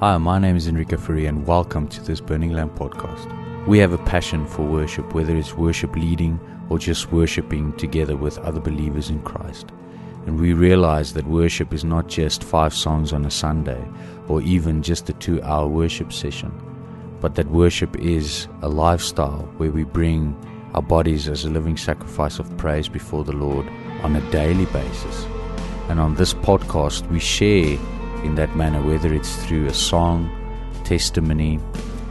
Hi, my name is Henrico Fourie and welcome to this Burning Lamp podcast. We have a passion for worship, whether it's worship leading or just worshiping together with other believers in Christ. And we realize that worship is not just 5 songs on a Sunday or even just a 2-hour worship session, but that worship is a lifestyle where we bring our bodies as a living sacrifice of praise before the Lord on a daily basis. And on this podcast, we share in that manner, whether it's through a song, testimony,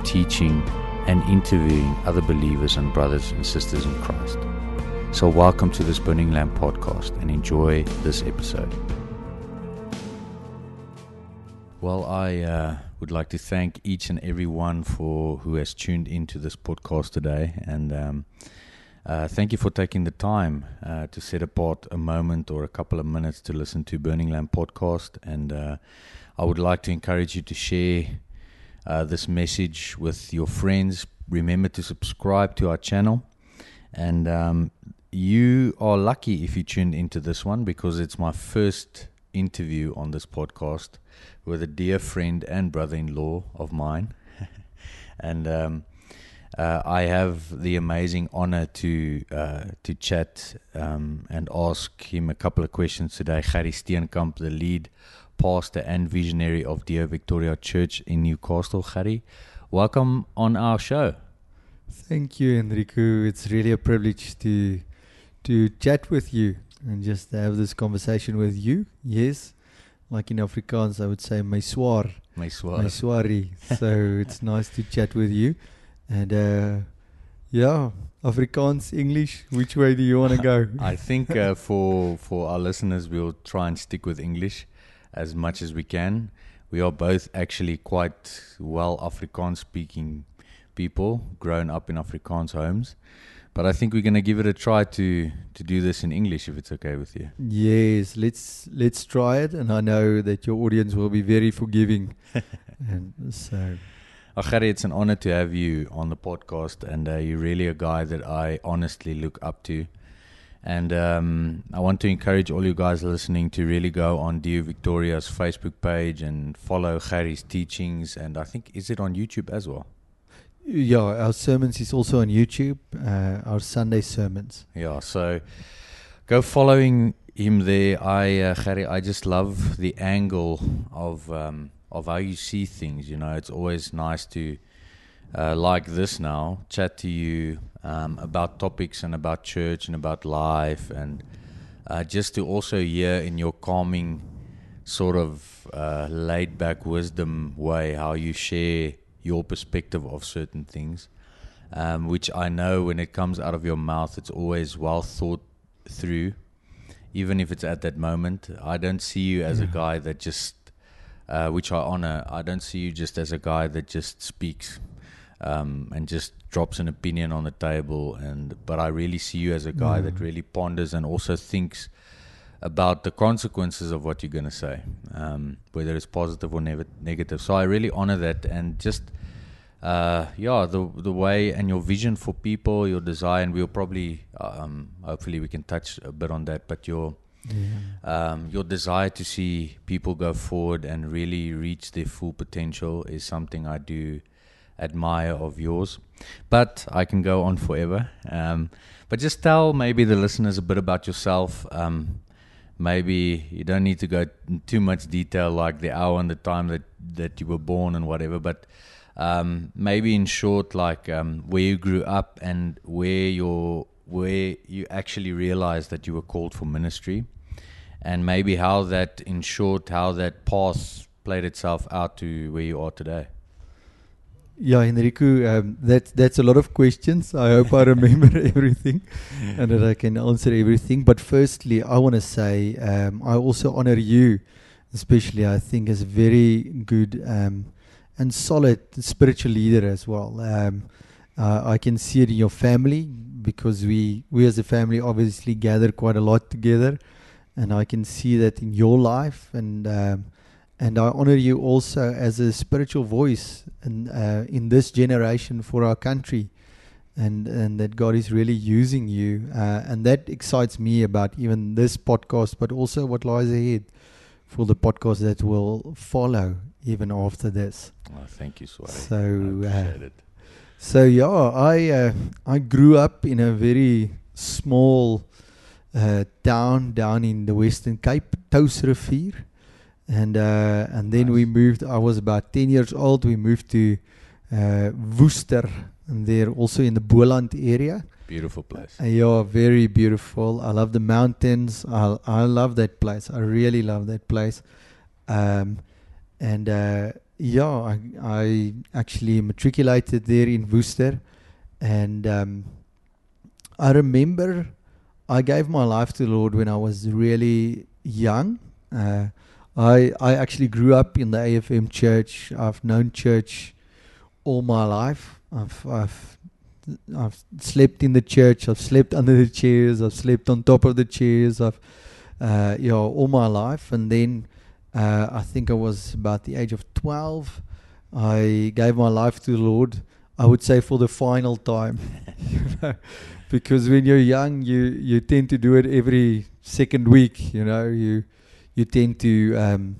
teaching, and interviewing other believers and brothers and sisters in Christ. So welcome to this Burning Lamp podcast and enjoy this episode. Well, I would like to thank each and every one who has tuned into this podcast today, and thank you for taking the time to set apart a moment or a couple of minutes to listen to Burning Lamp Podcast. And I would like to encourage you to share this message with your friends. Remember to subscribe to our channel. And you are lucky if you tuned into this one, because it's my first interview on this podcast with a dear friend and brother-in-law of mine. And I have the amazing honor to chat and ask him a couple of questions today. Gerrie Steenkamp, the lead pastor and visionary of Deo Victoria Church in Newcastle. Gerrie, welcome on our show. Thank you, Henrico. It's really a privilege to chat with you and just have this conversation with you. Yes, like in Afrikaans, I would say meiswaar. Meiswaar. Meiswari. So it's nice to chat with you. And yeah, Afrikaans, English, which way do you want to go? I think for our listeners, we'll try and stick with English as much as we can. We are both actually quite well Afrikaans speaking people, grown up in Afrikaans homes. But I think we're going to give it a try to do this in English, if it's okay with you. Yes, let's try it. And I know that your audience will be very forgiving. And so... Gerrie, it's an honor to have you on the podcast, and you're really a guy that I honestly look up to. And I want to encourage all you guys listening to really go on Deo Victoria's Facebook page and follow Gerrie's teachings. And I think, is it on YouTube as well? Yeah, our sermons is also on YouTube, our Sunday sermons. Yeah, so go following him there. Gerrie, I just love the angle of how you see things. You know, it's always nice to like this now, chat to you about topics and about church and about life, and just to also hear in your calming sort of laid back wisdom way how you share your perspective of certain things, which I know when it comes out of your mouth, it's always well thought through, even if it's at that moment. I don't see you as a guy that just which I honor. I don't see you just as a guy that just speaks and just drops an opinion on the table. But I really see you as a guy that really ponders and also thinks about the consequences of what you're going to say, whether it's positive or negative. So I really honor that, and just the way and your vision for people, your desire, and we'll probably hopefully we can touch a bit on that. But your desire to see people go forward and really reach their full potential is something I do admire of yours. But I can go on forever. But just tell maybe the listeners a bit about yourself. Maybe you don't need to go in too much detail, like the hour and the time that you were born and whatever. But maybe in short, like where you grew up and where you actually realized that you were called for ministry, and maybe how that path played itself out to where you are today. Yeah, Henrico, that's a lot of questions. I hope I remember everything and that I can answer everything. But firstly, I want to say I also honor you, especially. I think as a very good and solid spiritual leader as well. I can see it in your family, because we as a family obviously gather quite a lot together, and I can see that in your life. And I honor you also as a spiritual voice in this generation for our country, and that God is really using you, and that excites me about even this podcast, but also what lies ahead for the podcast that will follow even after this. Oh, thank you, Swari. So I appreciate it. So yeah, I grew up in a very small town down in the Western Cape, Touws Rivier, and then we moved. I was about 10 years old. We moved to Worcester, and there also in the Boland area. Beautiful place. Yeah, very beautiful. I love the mountains. I love that place. I really love that place. Yeah, I actually matriculated there in Worcester, and I remember I gave my life to the Lord when I was really young. I actually grew up in the AFM church. I've known church all my life. I've slept in the church. I've slept under the chairs. I've slept on top of the chairs. Yeah, all my life, and then. I think I was about the age of 12. I gave my life to the Lord, I would say for the final time. Because when you're young, you tend to do it every second week, you know. You tend to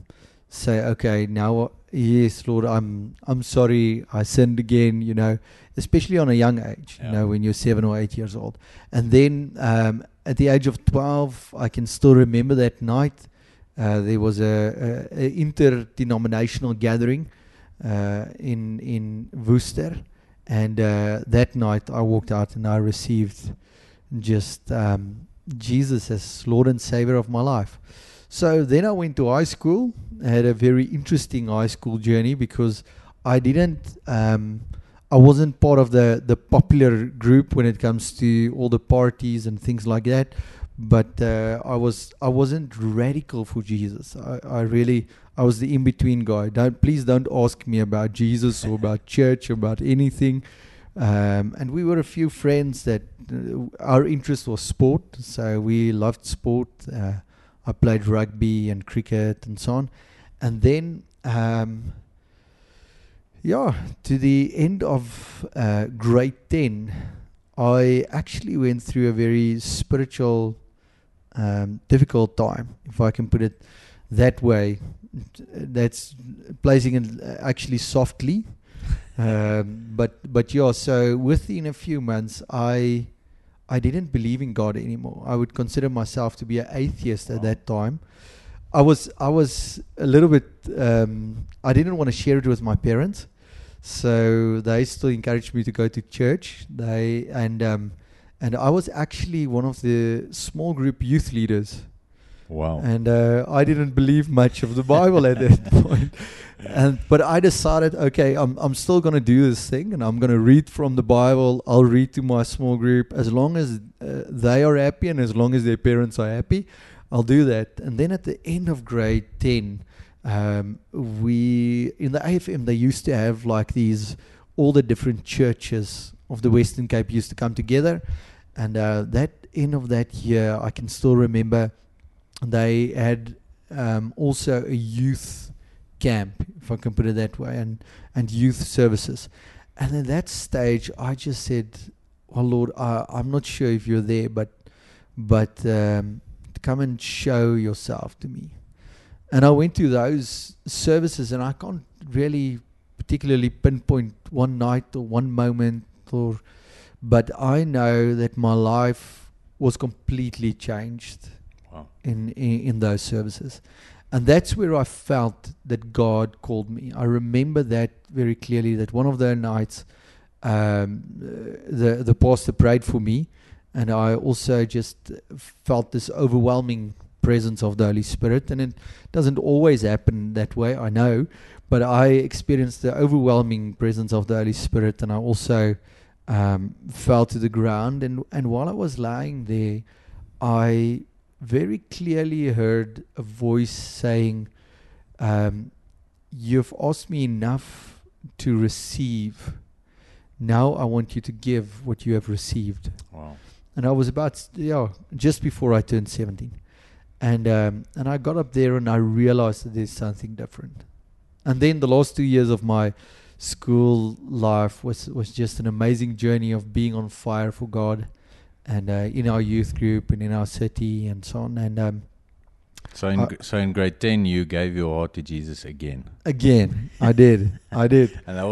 say, okay, now, yes, Lord, I'm sorry, I sinned again, you know. Especially on a young age, yeah. You know, when you're 7 or 8 years old. And then at the age of 12, I can still remember that night. There was a interdenominational gathering in Worcester, and that night I walked out and I received just Jesus as Lord and Savior of my life. So then I went to high school. I had a very interesting high school journey because I wasn't part of the popular group when it comes to all the parties and things like that. But I wasn't radical for Jesus. I was the in-between guy. Please don't ask me about Jesus or about church or about anything. And we were a few friends that our interest was sport, so we loved sport. I played rugby and cricket and so on. And then, to the end of grade 10, I actually went through a very spiritual difficult time, if I can put it that way. That's placing it actually softly. So within a few months, I didn't believe in God anymore. I would consider myself to be an atheist at that time. I was a little bit. I didn't want to share it with my parents, so they still encouraged me to go to church. And I was actually one of the small group youth leaders. Wow. And I didn't believe much of the Bible at that point. But I decided, okay, I'm still going to do this thing, and I'm going to read from the Bible. I'll read to my small group. As long as they are happy and as long as their parents are happy, I'll do that. And then at the end of grade 10, we in the AFM, they used to have like these, all the different churches of the Western Cape used to come together, and that end of that year, I can still remember, they had also a youth camp, if I can put it that way, and youth services. And at that stage, I just said, "Oh Lord, I'm not sure if you're there, but come and show yourself to me." And I went to those services, and I can't really particularly pinpoint one night or one moment, but I know that my life was completely changed. Wow. in those services. And that's where I felt that God called me. I remember that very clearly, that one of the nights the pastor prayed for me, and I also just felt this overwhelming presence of the Holy Spirit. And it doesn't always happen that way, I know, but I experienced the overwhelming presence of the Holy Spirit, and I also fell to the ground. And while I was lying there, I very clearly heard a voice saying, "You've asked me enough to receive. Now I want you to give what you have received." Wow. And I was about, just before I turned 17. And I got up there and I realized that there's something different. And then the last 2 years of my school life was just an amazing journey of being on fire for God, and in our youth group and in our city and so on. And So in grade 10, you gave your heart to Jesus again. Again, I did. And that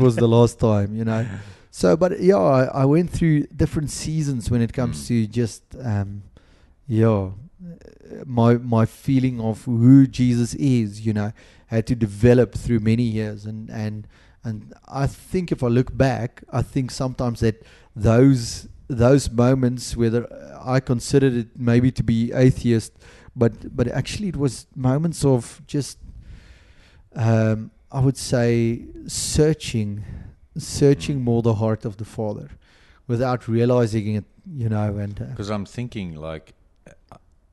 was the last time, you know. So, but yeah, I went through different seasons when it comes to just, my feeling of who Jesus is, you know, had to develop through many years. And I think if I look back, I think sometimes that those moments, whether I considered it maybe to be atheist, but actually it was moments of just, I would say, searching more the heart of the Father without realizing it, you know. And because I'm thinking, like,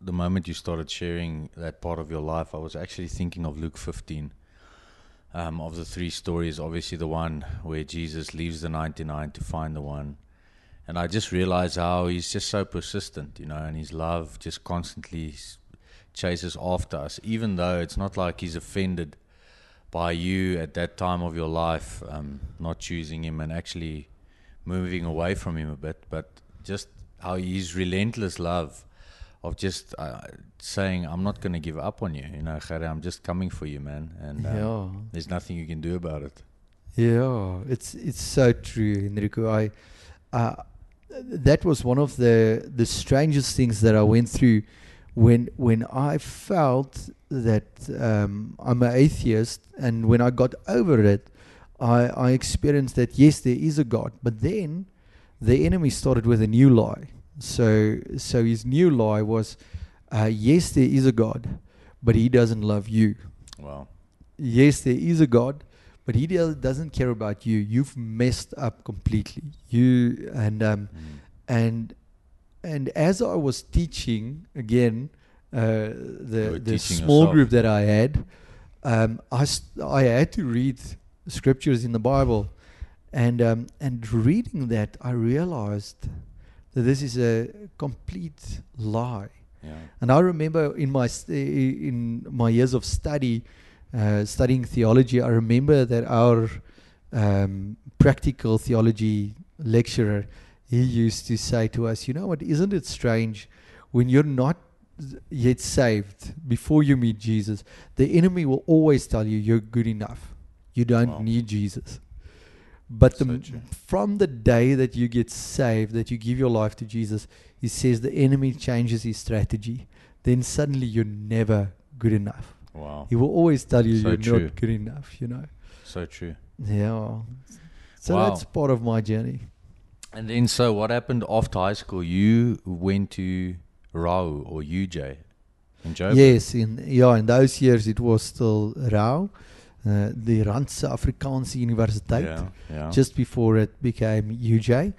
the moment you started sharing that part of your life, I was actually thinking of Luke 15, of the three stories, obviously the one where Jesus leaves the 99 to find the one. And I just realized how he's just so persistent, you know, and his love just constantly chases after us, even though it's not like he's offended by you at that time of your life, not choosing him and actually moving away from him a bit, but just how his relentless love of just saying, I'm not going to give up on you, you know, Gerrie, I'm just coming for you, man, and there's nothing you can do about it. Yeah, it's so true, Henrico. That was one of the strangest things that I went through when I felt that I'm an atheist, and when I got over it, I experienced that, yes, there is a God. But then the enemy started with a new lie. So his new lie was, yes, there is a God, but he doesn't love you. Wow. Yes, there is a God, but he doesn't care about you. You've messed up completely. You and as I was teaching again, the small group that I had, I had to read scriptures in the Bible, and reading that, I realized that this is a complete lie. Yeah. And I remember in my years of study. Studying theology, I remember that our practical theology lecturer, he used to say to us, you know what, isn't it strange when you're not yet saved, before you meet Jesus, the enemy will always tell you you're good enough, you don't need Jesus. But from the day that you get saved, that you give your life to Jesus, he says the enemy changes his strategy. Then suddenly you're never good enough. Wow. He will always tell you you're not good enough, you know. So true. Yeah. So that's part of my journey. And then, so what happened after high school? You went to Rau or UJ in Joburg? Yes. In those years it was still Rau, the Rand Afrikaanse Universiteit, just before it became UJ.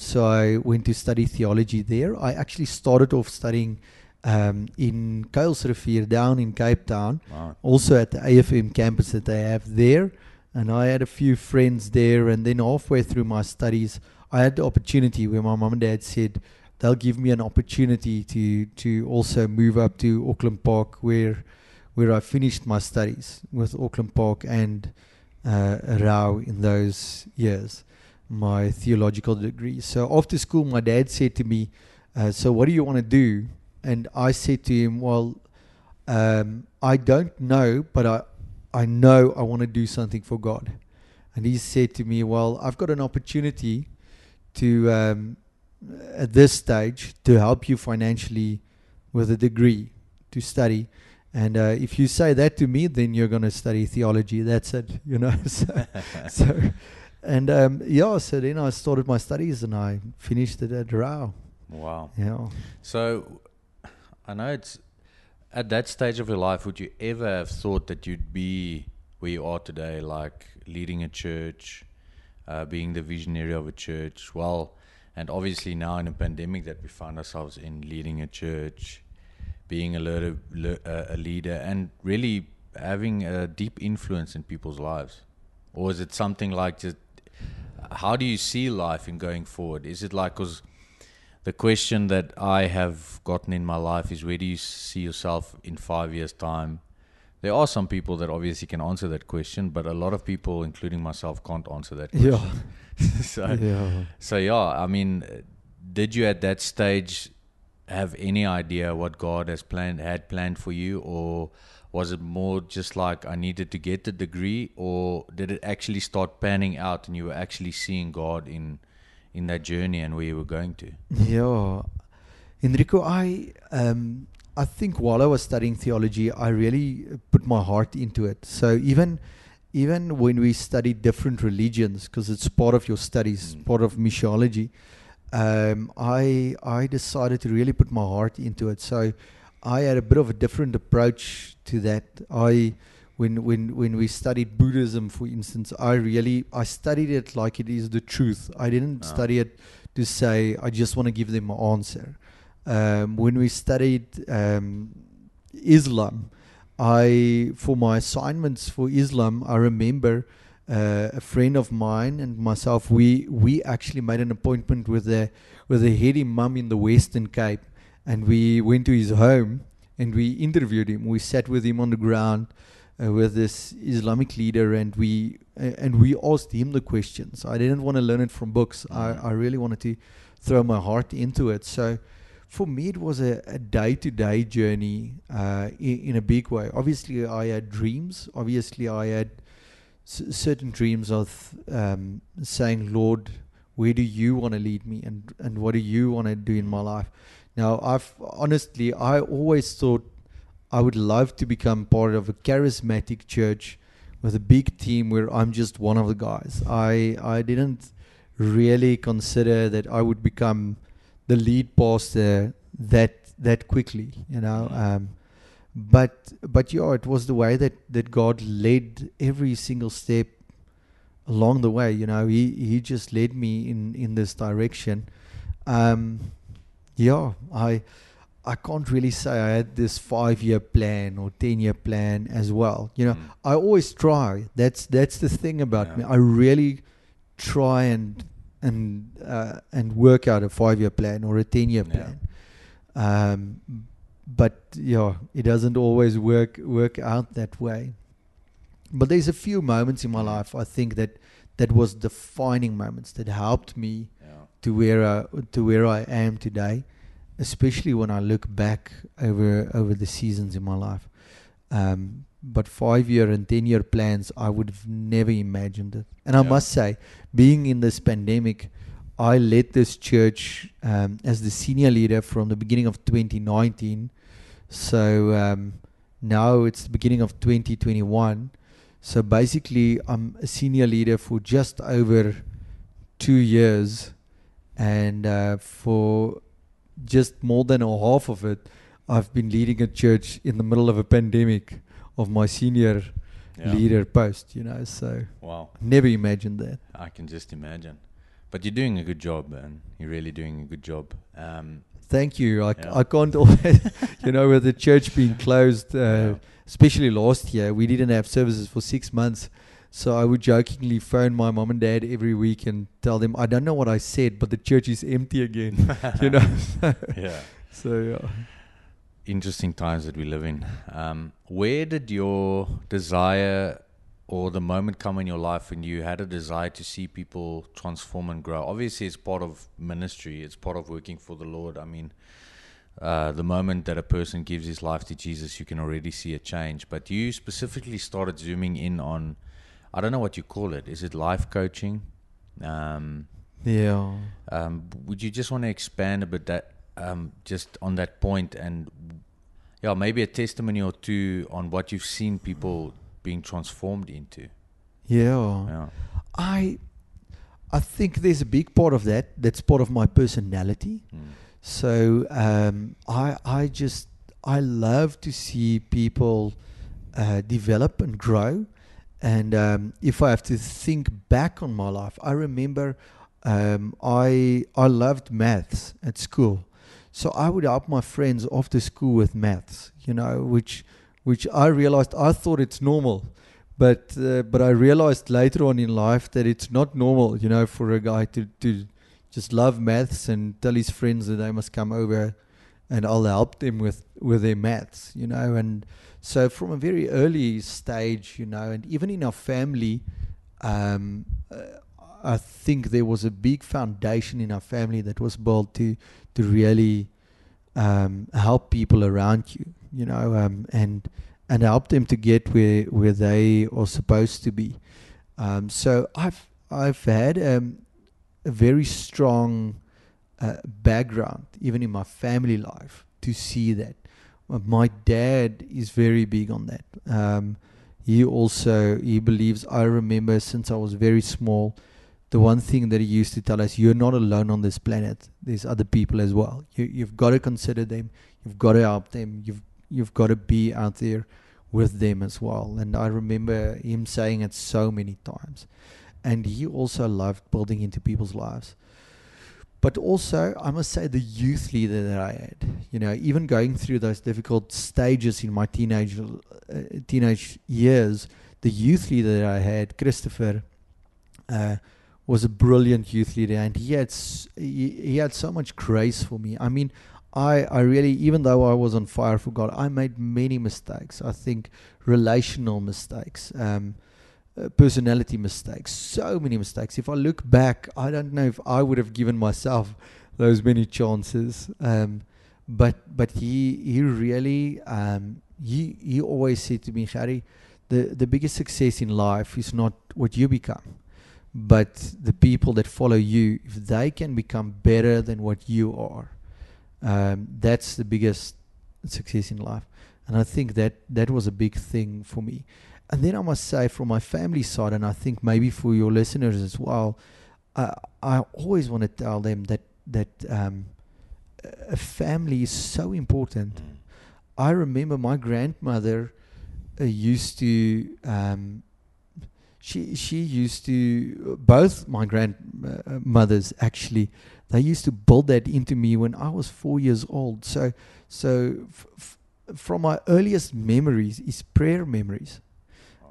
So I went to study theology there. I actually started off studying in Kalesrifier, down in Cape Town, also at the AFM campus that they have there, and I had a few friends there. And then halfway through my studies, I had the opportunity where my mum and dad said they'll give me an opportunity to also move up to Auckland Park, where I finished my studies with Auckland Park and Rau in those years, my theological degree. So after school, my dad said to me, so what do you want to do? And I said to him, well, I don't know, but I know I want to do something for God. And he said to me, well, I've got an opportunity to, at this stage, to help you financially with a degree to study. And if you say that to me, then you're going to study theology. That's it, you know. So then I started my studies and I finished it at Rau. Wow. Yeah. So I know it's at that stage of your life, would you ever have thought that you'd be where you are today, like leading a church, being the visionary of a church? Well, and obviously now in a pandemic that we find ourselves in, leading a church, being a leader, and really having a deep influence in people's lives? Or is it something like, just how do you see life in going forward? Is it like, because the question that I have gotten in my life is, where do you see yourself in 5 years' time? There are some people that obviously can answer that question, but a lot of people, including myself, can't answer that question. Yeah. So, I mean, did you at that stage have any idea what God has planned for you, or was it more just like I needed to get the degree, or did it actually start panning out and you were actually seeing God in that journey and where you were going to? Yeah, Henrico, I think while I was studying theology, I really put my heart into it. So even when we studied different religions, because it's part of your studies, part of missiology, I decided to really put my heart into it. So I had a bit of a different approach to that. When we studied Buddhism, for instance, I studied it like it is the truth. I didn't study it to say I just want to give them an answer. When we studied Islam, for my assignments for Islam, I remember a friend of mine and myself, we actually made an appointment with a head imam in the Western Cape. And we went to his home and we interviewed him. We sat with him on the ground with this Islamic leader, and we asked him the questions. I didn't want to learn it from books. I really wanted to throw my heart into it. So for me, it was a day-to-day journey in a big way. Obviously, I had dreams. Obviously, I had certain dreams of saying, Lord, where do you want to lead me, and what do you want to do in my life? Now, I always thought I would love to become part of a charismatic church with a big team where I'm just one of the guys. I didn't really consider that I would become the lead pastor that quickly, you know. But yeah, it was the way that God led every single step along the way. You know, He just led me in this direction. Yeah, I can't really say I had this 5-year plan or 10-year plan as well. You know, I always try. That's the thing about me. I really try and work out a 5-year plan or a 10-year plan. But yeah, it doesn't always work out that way. But there's a few moments in my life I think that was defining moments that helped me to where I am today, especially when I look back over the seasons in my life. But 5-year and 10-year plans, I would have never imagined it. And I must say, being in this pandemic, I led this church as the senior leader from the beginning of 2019. So now it's the beginning of 2021. So basically, I'm a senior leader for just over 2 years. And for just more than a half of it, I've been leading a church in the middle of a pandemic of my senior leader post, you know. So wow, never imagined that. I can just imagine. But you're doing a good job, man. You're really doing a good job. Thank you. I can't always, you know, with the church being closed, especially last year, we didn't have services for 6 months. So I would jokingly phone my mom and dad every week and tell them, I don't know what I said, but the church is empty again. You know? So, interesting times that we live in. Where did your desire or the moment come in your life when you had a desire to see people transform and grow? Obviously, it's part of ministry. It's part of working for the Lord. I mean, the moment that a person gives his life to Jesus, you can already see a change. But you specifically started zooming in on, I don't know what you call it. Is it life coaching? Would you just want to expand a bit that just on that point, and maybe a testimony or two on what you've seen people being transformed into? I think there's a big part of that's part of my personality. So I love to see people develop and grow. And if I have to think back on my life, I remember I loved maths at school. So I would help my friends after school with maths, you know, which I realized, I thought it's normal. But I realized later on in life that it's not normal, you know, for a guy to just love maths and tell his friends that they must come over and I'll help them with their maths, you know. And so from a very early stage, you know, and even in our family, I think there was a big foundation in our family that was built to really help people around you, you know, and help them to get where they are supposed to be. So I've had a very strong background, even in my family life, to see that. My dad is very big on that. He believes, I remember since I was very small, the one thing that he used to tell us, you're not alone on this planet. There's other people as well. You've got to consider them. You've got to help them. You've got to be out there with them as well. And I remember him saying it so many times. And he also loved building into people's lives. But also, I must say, the youth leader that I had, you know, even going through those difficult stages in my teenage years, the youth leader that I had, Christopher, was a brilliant youth leader, and he had so much grace for me. I mean, I really, even though I was on fire for God, I made many mistakes. I think relational mistakes, personality mistakes, so many mistakes. If I look back, I don't know if I would have given myself those many chances. But he really, he always said to me, Gerrie, the biggest success in life is not what you become, but the people that follow you. If they can become better than what you are, that's the biggest success in life. And I think that was a big thing for me. And then I must say, from my family side, and I think maybe for your listeners as well, I always want to tell them that a family is so important. Mm. I remember my grandmother used to, she used to, both my grandmothers actually, they used to build that into me when I was 4 years old. So from my earliest memories is prayer memories.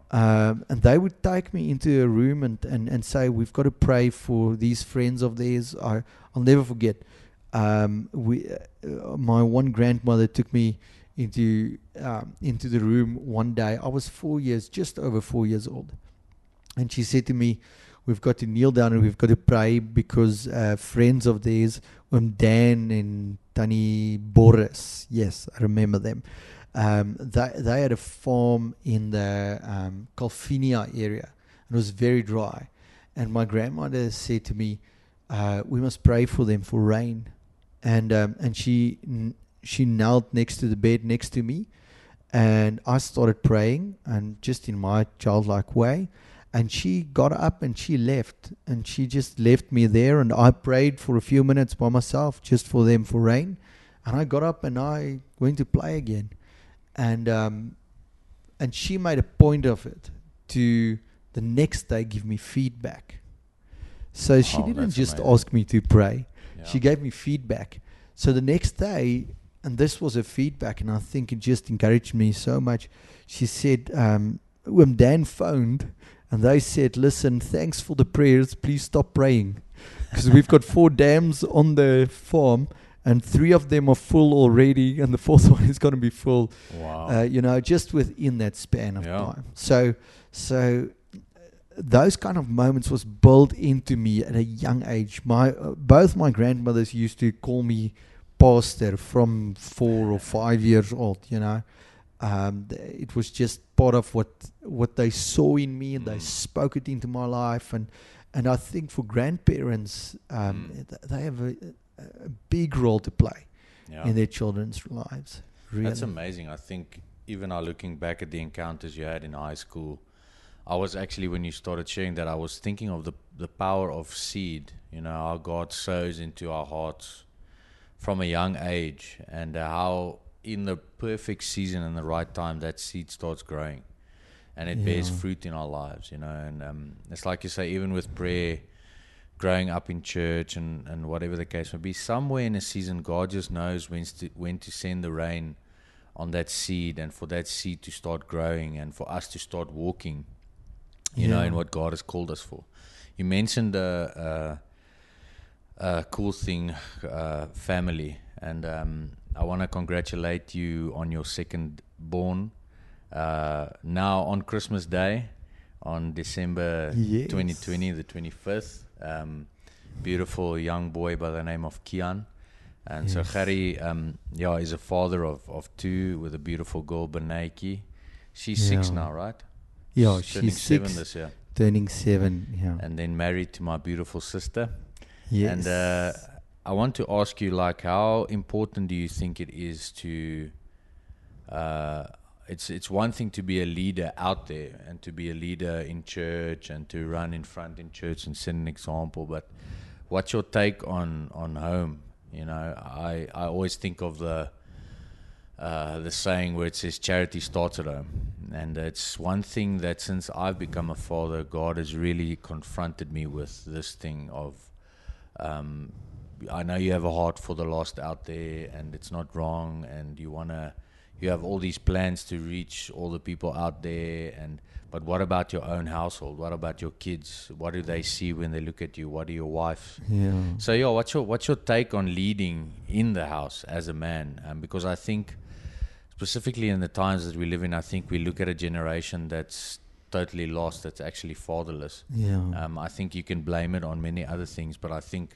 And they would take me into a room and say, we've got to pray for these friends of theirs. I'll never forget. My one grandmother took me into the room one day. I was 4 years, just over 4 years old. And she said to me, we've got to kneel down and we've got to pray because friends of theirs, Dan and Tani Boris, yes, I remember them. They had a farm in the Kalfinia area, and it was very dry. And my grandmother said to me, we must pray for them for rain. And she knelt next to the bed next to me, and I started praying, and just in my childlike way. And she got up and she left, and she just left me there, and I prayed for a few minutes by myself just for them for rain. And I got up and I went to play again. And she made a point of it to the next day give me feedback. So she didn't just ask me to pray. Yeah. She gave me feedback. So the next day, and this was her feedback, and I think it just encouraged me so much. She said, when Dan phoned, and they said, listen, thanks for the prayers. Please stop praying. Because we've got 4 dams on the farm. And 3 of them are full already, and the 4th one is going to be full. Wow! You know, just within that span of time. So those kind of moments was built into me at a young age. Both my grandmothers used to call me pastor from 4 or 5 years old. You know, it was just part of what they saw in me, and they spoke it into my life. And I think for grandparents, they have a big role to play in their children's lives. Really. That's amazing. I think even looking back at the encounters you had in high school, I was actually, when you started sharing that, I was thinking of the power of seed, you know, how God sows into our hearts from a young age, and how in the perfect season and the right time that seed starts growing and it bears fruit in our lives, you know. And it's like you say, even with prayer, growing up in church and whatever the case may be, somewhere in a season, God just knows when to send the rain on that seed, and for that seed to start growing and for us to start walking, you know, in what God has called us for. You mentioned a cool thing, family, and I want to congratulate you on your second born. Now on Christmas Day, on December 2020, the 25th, beautiful young boy by the name of Kian And yes. So Gerrie, is a father of two with a beautiful girl, Bernayki. She's six now, right? Yeah, she's six. This year. Turning seven, yeah. And then married to my beautiful sister. Yes. And I want to ask you, like, how important do you think it is to... It's one thing to be a leader out there and to be a leader in church and to run in front in church and set an example, but what's your take on home? You know, I always think of the saying where it says charity starts at home, and it's one thing that since I've become a father, God has really confronted me with this thing of I know you have a heart for the lost out there, and it's not wrong, and you have all these plans to reach all the people out there, but what about your own household? What about your kids? What do they see when they look at you? What do your wife? Yeah. So yeah, what's your take on leading in the house as a man? Because I think specifically in the times that we live in, I think we look at a generation that's totally lost, that's actually fatherless. Yeah. I think you can blame it on many other things, but I think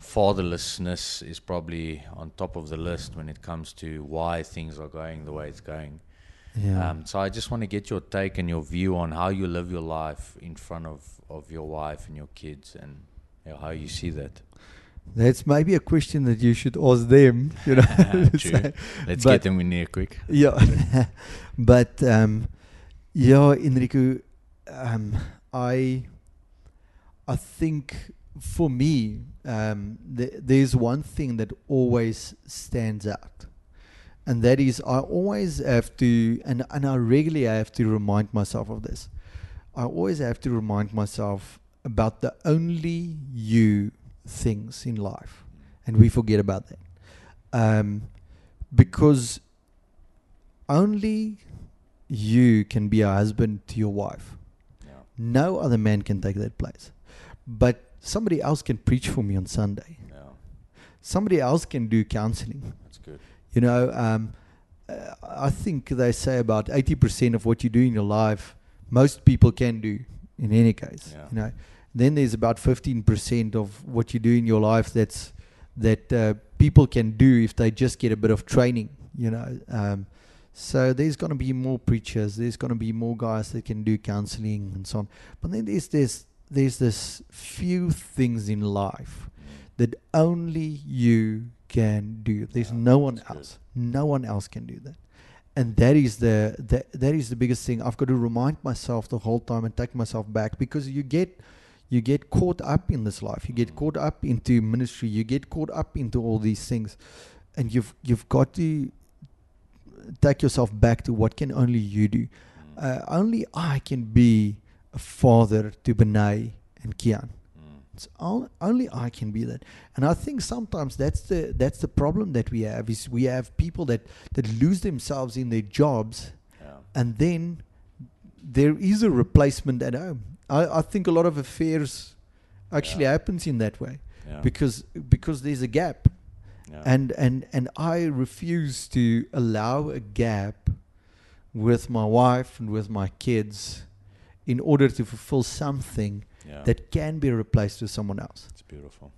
fatherlessness is probably on top of the list when it comes to why things are going the way it's going. Yeah. So I just want to get your take and your view on how you live your life in front of your wife and your kids, and how you see that. That's maybe a question that you should ask them. You know, true. Let's get them in here quick. Yeah, but Henrico, I think for me, there's one thing that always stands out, and that is I always have to, and I regularly have to remind myself of this. I always have to remind myself about the only you things in life, and we forget about that, because only you can be a husband to your wife. Yeah. No other man can take that place, but somebody else can preach for me on Sunday. Yeah. Somebody else can do counseling. That's good. You know, I think they say about 80% of what you do in your life, most people can do in any case. Yeah. You know, then there's about 15% of what you do in your life that people can do if they just get a bit of training. You know, so there's going to be more preachers. There's going to be more guys that can do counseling and so on. But then there's this few things in life that only you can do. There's no one else. Good. No one else can do that. And that is the biggest thing. I've got to remind myself the whole time and take myself back, because you get caught up in this life. You get caught up into ministry. You get caught up into all these things. And you've got to take yourself back to what can only you do. Only I can be a father to Bene and Kian. It's only I can be that. And I think sometimes that's the problem that we have, is we have people that lose themselves in their jobs, and then there is a replacement at home. I think a lot of affairs actually happens in that way, because there's a gap, and I refuse to allow a gap with my wife and with my kids in order to fulfill something that can be replaced with someone else. It's beautiful.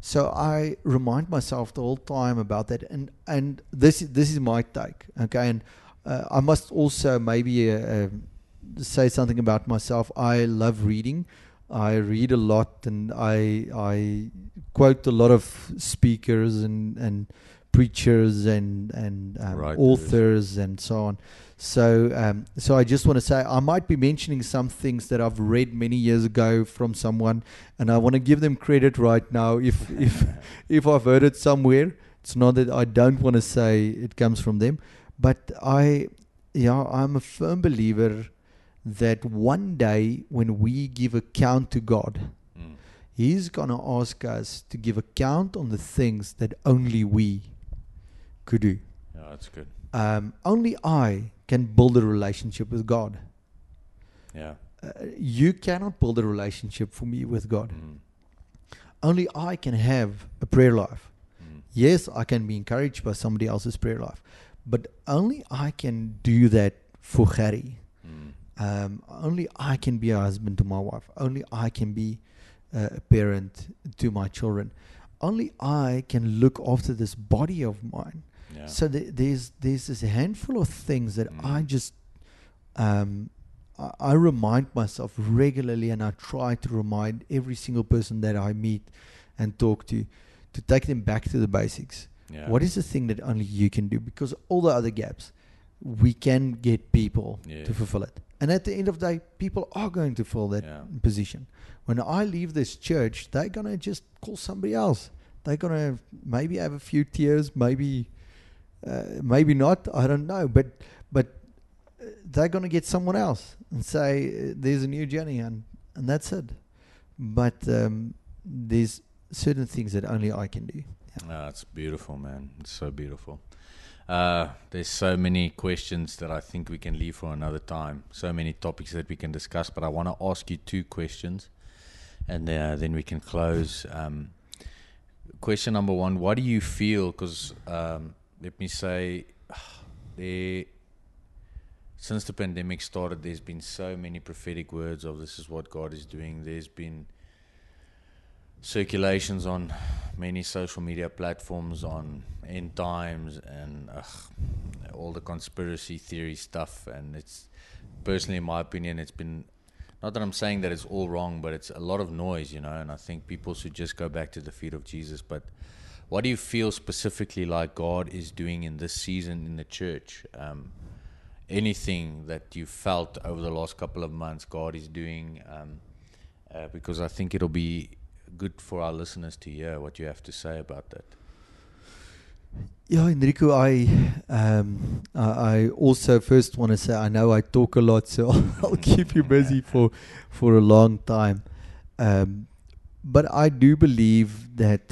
So I remind myself the whole time about that, and this is my take, okay? And I must also maybe say something about myself. I love reading. I read a lot, and I quote a lot of speakers and preachers and authors and so on. So I just want to say I might be mentioning some things that I've read many years ago from someone, and I want to give them credit right now. If I've heard it somewhere, it's not that I don't want to say it comes from them, but I'm a firm believer that one day when we give account to God, He's gonna ask us to give account on the things that only we could do. Yeah, that's good. Only I can build a relationship with God. Yeah. You cannot build a relationship for me with God. Only I can have a prayer life. Yes, I can be encouraged by somebody else's prayer life, but only I can do that for Gerrie. Only I can be a husband to my wife. Only I can be a parent to my children. only I can look after this body of mine. Yeah. So there's this handful of things that I just I remind myself regularly, and I try to remind every single person that I meet and talk to take them back to the basics. Yeah. What is the thing that only you can do? Because all the other gaps, we can get people to fulfill it. And at the end of the day, people are going to fill that position. When I leave this church, they're going to just call somebody else. They're going to maybe have a few tears, maybe not, I don't know. But they're going to get someone else and say, there's a new journey, and that's it. But there's certain things that only I can do. Yeah. Oh, it's beautiful, man. It's so beautiful. There's so many questions that I think we can leave for another time. So many topics that we can discuss, but I want to ask you two questions, and then we can close. Question number one, what do you feel? Because let me say, since the pandemic started, there's been so many prophetic words of this is what God is doing. There's been circulations on many social media platforms on end times and all the conspiracy theory stuff, and it's personally, in my opinion, it's been, not that I'm saying that it's all wrong, but it's a lot of noise, you know, and I think people should just go back to the feet of Jesus. But what do you feel specifically like God is doing in this season in the church? Anything that you felt over the last couple of months God is doing, because I think it'll be good for our listeners to hear what you have to say about that. Yeah, Henrico, I also first want to say, I know I talk a lot, so I'll keep you busy for a long time. But I do believe that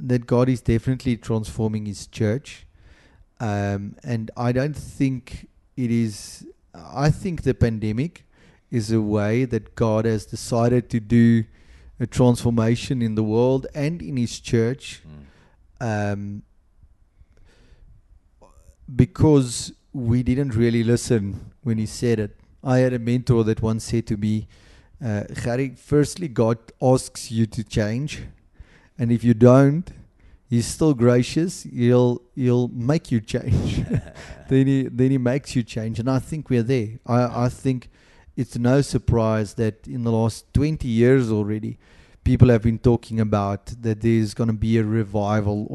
that God is definitely transforming His church, and I don't think it is. I think the pandemic is a way that God has decided to do a transformation in the world and in His church, because we didn't really listen when He said it. I had a mentor that once said to me, Gerrie, firstly, God asks you to change, and if you don't, He's still gracious. He'll make you change. Then he makes you change, and I think we're there. I think it's no surprise that in the last 20 years already, people have been talking about that there's going to be a revival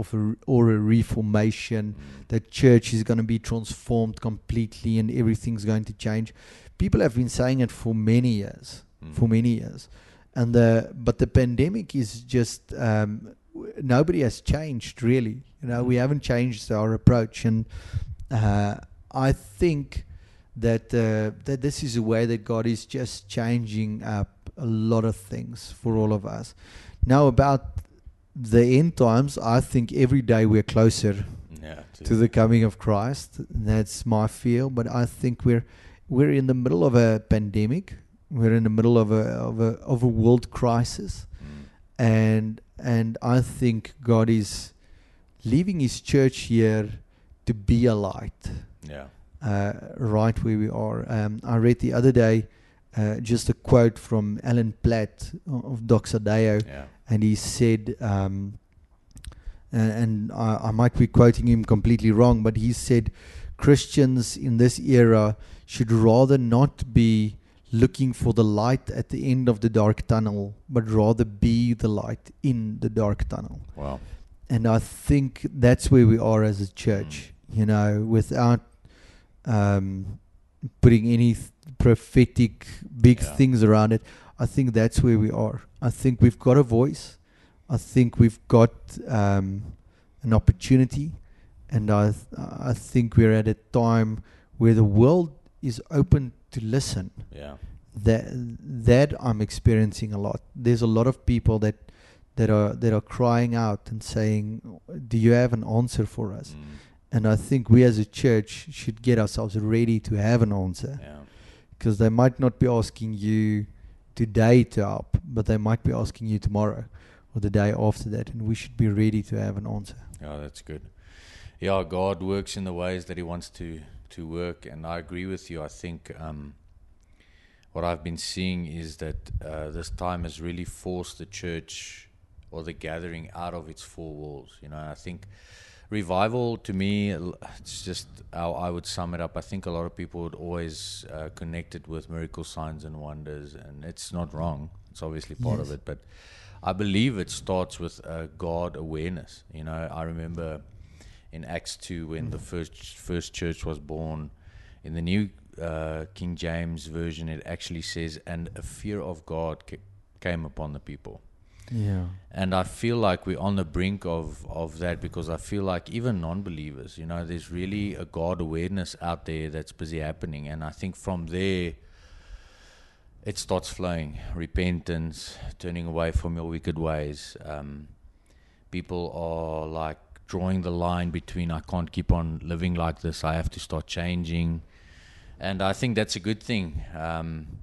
or a reformation, that church is going to be transformed completely and everything's going to change. People have been saying it for many years, and but the pandemic is just nobody has changed really. You know, we haven't changed our approach, and I think that this is a way that God is just changing up a lot of things for all of us. Now about the end times, I think every day we're closer to the coming of Christ. That's my feel, but I think we're in the middle of a pandemic. We're in the middle of a world crisis, and I think God is leaving His church here to be a light. Yeah. Right where we are. I read the other day just a quote from Alan Platt of Doxadeo, and he said, and I might be quoting him completely wrong, but he said, Christians in this era should rather not be looking for the light at the end of the dark tunnel, but rather be the light in the dark tunnel. Wow. And I think that's where we are as a church, you know, without putting any prophetic big things around it. I think that's where we are. I think we've got a voice. I think we've got an opportunity, and I think we're at a time where the world is open to listen. Yeah. That I'm experiencing a lot. There's a lot of people that are crying out and saying, "Do you have an answer for us?" And I think we as a church should get ourselves ready to have an answer. Because they might not be asking you today to help, but they might be asking you tomorrow or the day after that. And we should be ready to have an answer. Yeah, that's good. Yeah, God works in the ways that He wants to work. And I agree with you. I think what I've been seeing is that this time has really forced the church or the gathering out of its four walls. You know, I think revival, to me, it's just how I would sum it up. I think a lot of people would always connect it with miracle signs and wonders, and it's not wrong. It's obviously part of it, but I believe it starts with a God awareness. You know, I remember in Acts 2 when the first church was born, in the New King James Version, it actually says, and a fear of God came upon the people. Yeah. And I feel like we're on the brink of that, because I feel like even non-believers, you know, there's really a God awareness out there that's busy happening. And I think from there, it starts flowing. Repentance, turning away from your wicked ways. People are like drawing the line between, I can't keep on living like this, I have to start changing. And I think that's a good thing,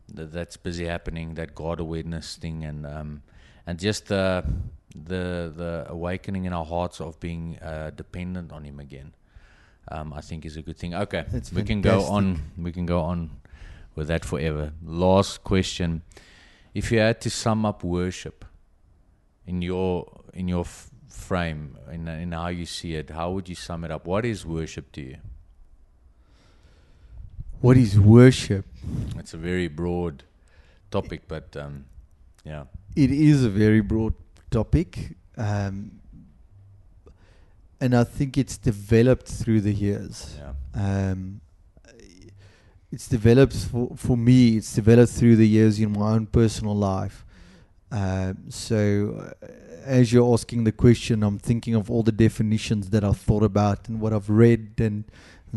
that's busy happening, that God awareness thing, and just the awakening in our hearts of being dependent on Him again, I think is a good thing. Okay, that's fantastic. We can go on with that forever. Last question: if you had to sum up worship in your frame, in how you see it, how would you sum it up? What is worship to you? What is worship? It's a very broad topic, but yeah. It is a very broad topic, and I think it's developed through the years. Yeah. It's developed, for me, it's developed through the years in my own personal life. So as you're asking the question, I'm thinking of all the definitions that I've thought about and what I've read and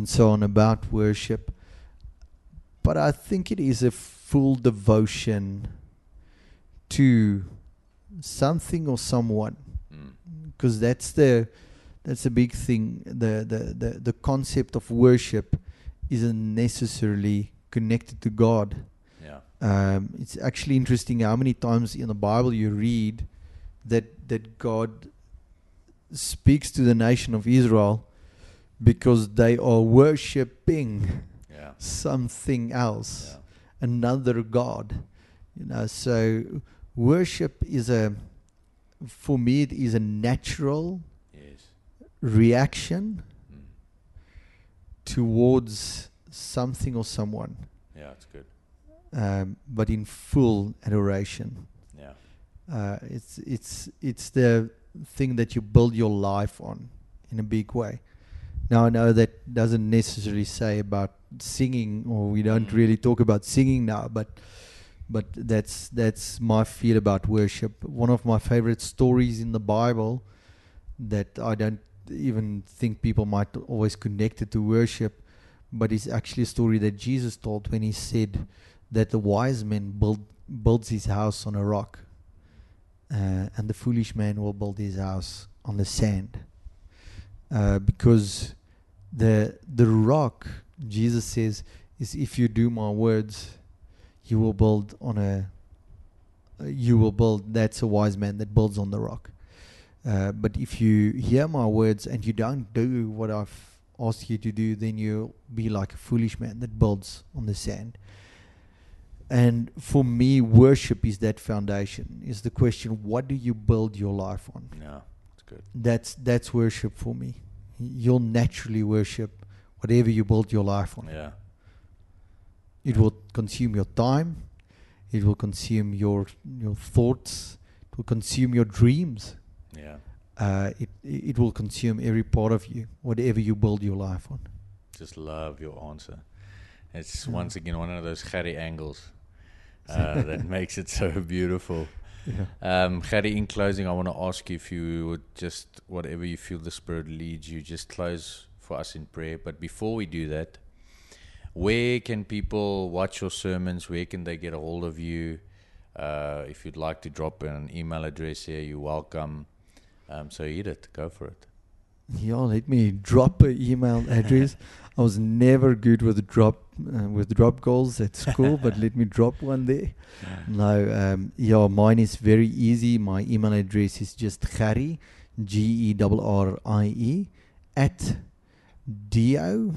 so on about worship. But I think it is a full devotion to something or someone, because that's the big thing. The concept of worship isn't necessarily connected to God. Yeah, it's actually interesting how many times in the Bible you read that God speaks to the nation of Israel because they are worshiping something else, another God, you know. So worship is for me, it is a natural reaction towards something or someone. Yeah, it's good. But in full adoration. Yeah, it's the thing that you build your life on in a big way. Now I know that doesn't necessarily say about singing, or we don't really talk about singing now, but that's my feel about worship. One of my favorite stories in the Bible that I don't even think people might always connect it to worship, but it's actually a story that Jesus told when he said that the wise man builds his house on a rock, and the foolish man will build his house on the sand, because the rock, Jesus says, is, if you do my words, you will build on that's a wise man that builds on the rock. But if you hear my words and you don't do what I've asked you to do, then you'll be like a foolish man that builds on the sand. And for me, worship is that foundation, is the question, what do you build your life on? Yeah, that's good. That's worship for me. You'll naturally worship whatever you build your life on. Yeah. It will consume your time. It will consume your thoughts. It will consume your dreams. Yeah. It will consume every part of you, whatever you build your life on. Just love your answer. It's once again one of those Gerrie angles that makes it so beautiful. Yeah. Gerrie, in closing, I want to ask you if you would just, whatever you feel the Spirit leads you, just close for us in prayer. But before we do that, where can people watch your sermons? Where can they get a hold of you? If you'd like to drop an email address here, you're welcome. So eat it, go for it. Yeah, let me drop an email address. I was never good with drop goals at school, but let me drop one there. No, mine is very easy. My email address is just Gerrie, Gerrie, at Deo,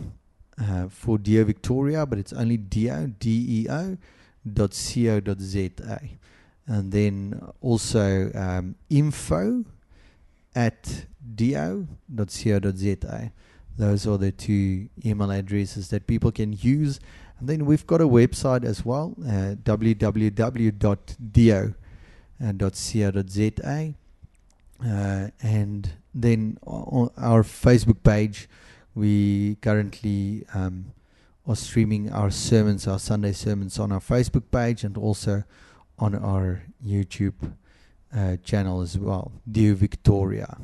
for Deo Victoria, but it's only Deo, DEO.co.za. and then also info@deo.co.za. Those are the two email addresses that people can use. And then we've got a website as well, www.deo.co.za. And then on our Facebook page, we currently are streaming our sermons, our Sunday sermons, on our Facebook page and also on our YouTube channel as well, Deo Victoria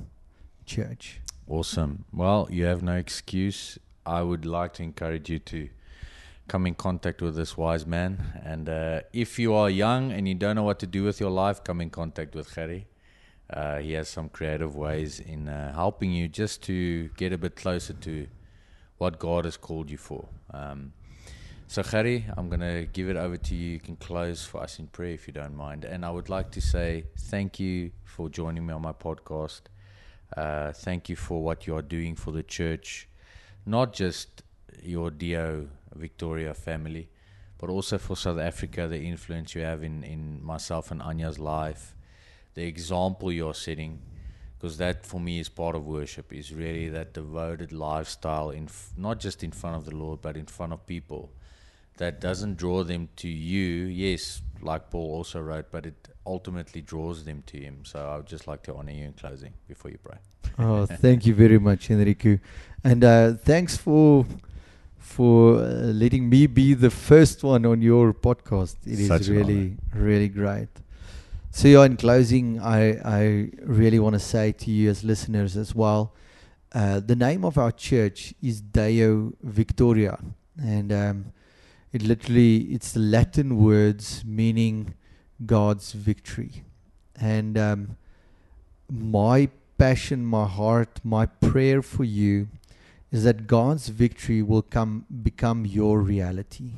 Church. Awesome. Well, you have no excuse. I would like to encourage you to come in contact with this wise man. And if you are young and you don't know what to do with your life, come in contact with Gerrie. He has some creative ways in helping you just to get a bit closer to what God has called you for. So Gerrie, I'm going to give it over to you. You can close for us in prayer if you don't mind. And I would like to say thank you for joining me on my podcast. Thank you for what you are doing for the church, not just your Deo Victoria family, but also for South Africa, the influence you have in myself and Anya's life, the example you're setting, because that for me is part of worship, is really that devoted lifestyle, not just in front of the Lord, but in front of people, that doesn't draw them to you, yes, like Paul also wrote, but it ultimately draws them to him. So I would just like to honor you in closing before you pray. Oh, thank you very much, Henrico. And thanks for letting me be the first one on your podcast. It is really great. So yeah, in closing, I really want to say to you as listeners as well, the name of our church is Deo Victoria. And it's the Latin words meaning God's victory. And my passion, my heart, my prayer for you is that God's victory will become your reality.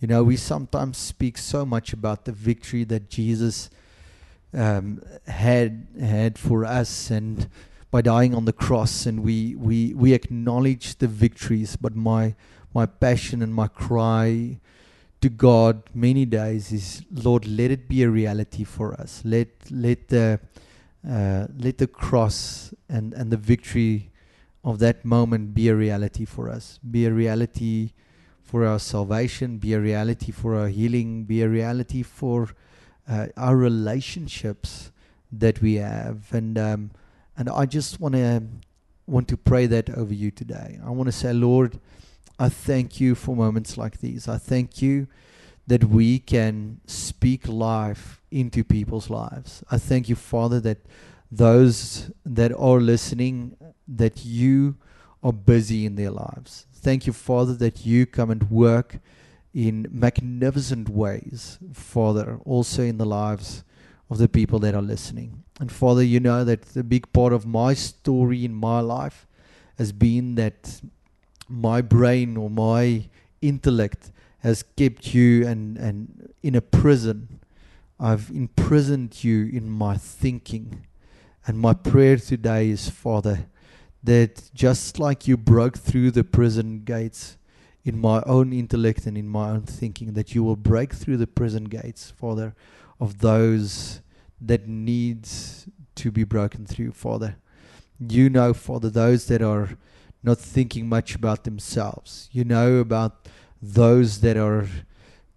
You know, we sometimes speak so much about the victory that Jesus had for us and by dying on the cross, and we acknowledge the victories, but my passion and my cry to God many days is, Lord, let it be a reality for us. Let the cross and the victory of that moment be a reality for us. Be a reality for our salvation. Be a reality for our healing. Be a reality for our relationships that we have. And I just want to pray that over you today. I want to say, Lord, I thank you for moments like these. I thank you that we can speak life into people's lives. I thank you, Father, that those that are listening, that you are busy in their lives. Thank you, Father, that you come and work in magnificent ways, Father, also in the lives of the people that are listening. And Father, you know that the big part of my story in my life has been that my brain or my intellect has kept you and in a prison. I've imprisoned you in my thinking. And my prayer today is, Father, that just like you broke through the prison gates in my own intellect and in my own thinking, that you will break through the prison gates, Father, of those that needs to be broken through, Father. You know, Father, those that are not thinking much about themselves. You know about those that are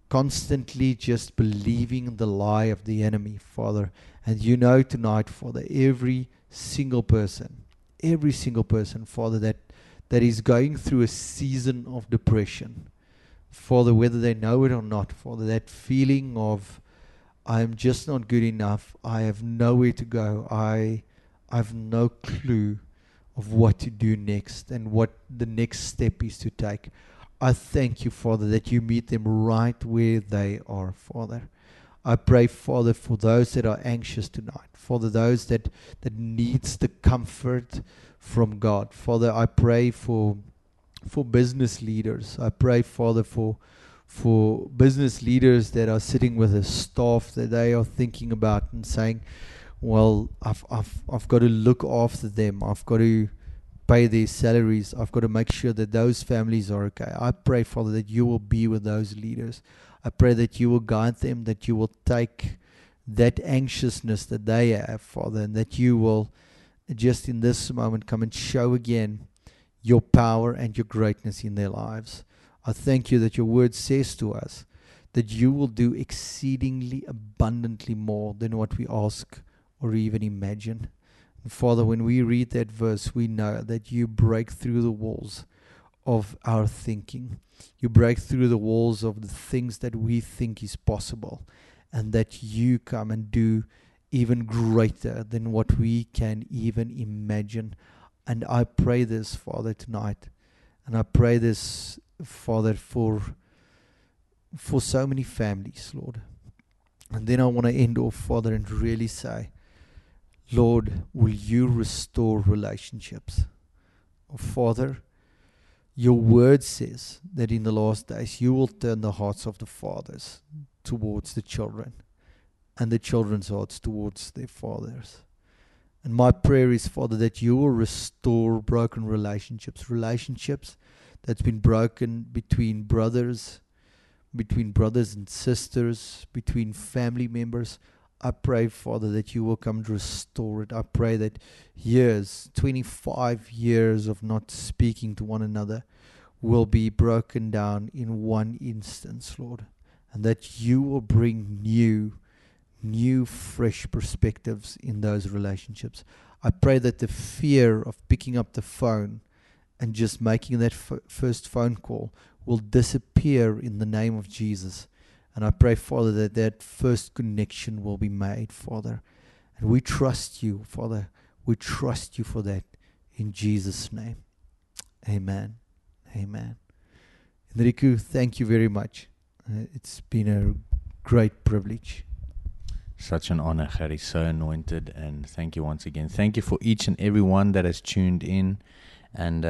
constantly just believing the lie of the enemy, Father. And you know tonight, Father, every single person, Father, that is going through a season of depression. Father, whether they know it or not, Father, that feeling of, I am just not good enough. I have nowhere to go. I have no clue of what to do next and what the next step is to take. I thank you, Father, that you meet them right where they are, Father. I pray, Father, for those that are anxious tonight, Father, those that needs the comfort from God. Father, I pray for business leaders. I pray, Father, for business leaders that are sitting with a staff that they are thinking about and saying, well, I've got to look after them. I've got to pay their salaries. I've got to make sure that those families are okay. I pray, Father, that you will be with those leaders. I pray that you will guide them, that you will take that anxiousness that they have, Father, and that you will just in this moment come and show again your power and your greatness in their lives. I thank you that your word says to us that you will do exceedingly abundantly more than what we ask or even imagine. And Father, when we read that verse, we know that you break through the walls of our thinking. You break through the walls of the things that we think is possible, and that you come and do even greater than what we can even imagine. And I pray this, Father, tonight. And I pray this, Father, for so many families, Lord. And then I want to end off, Father, and really say, Lord, will you restore relationships? Oh, Father, your word says that in the last days you will turn the hearts of the fathers towards the children, and the children's hearts towards their fathers. And my prayer is, Father, that you will restore broken relationships, relationships that's been broken between brothers and sisters, between family members. I pray, Father, that you will come to restore it. I pray that 25 years of not speaking to one another will be broken down in one instance, Lord, and that you will bring new fresh perspectives in those relationships. I pray that the fear of picking up the phone and just making that first phone call will disappear in the name of Jesus. And I pray, Father, that that first connection will be made, Father. And we trust you, Father. We trust you for that in Jesus' name. Amen. Amen. Henrico, thank you very much. It's been a great privilege. Such an honor, Gerrie. So anointed. And thank you once again. Thank you for each and every one that has tuned in. And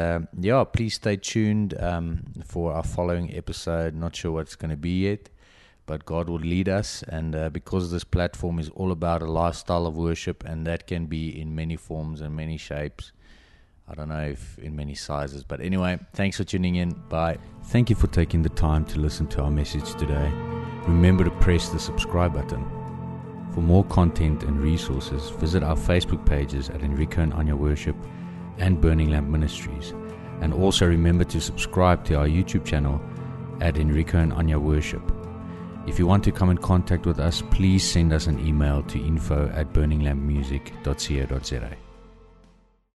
please stay tuned for our following episode. Not sure what's going to be yet, but God will lead us. And because this platform is all about a lifestyle of worship, and that can be in many forms and many shapes. I don't know if in many sizes, but anyway, thanks for tuning in. Bye. Thank you for taking the time to listen to our message today. Remember to press the subscribe button. For more content and resources, visit our Facebook pages at Henrico and Anya Worship and Burning Lamp Ministries. And also remember to subscribe to our YouTube channel at Henrico and Anya Worship. If you want to come in contact with us, please send us an email to info@burninglampmusic.co.za.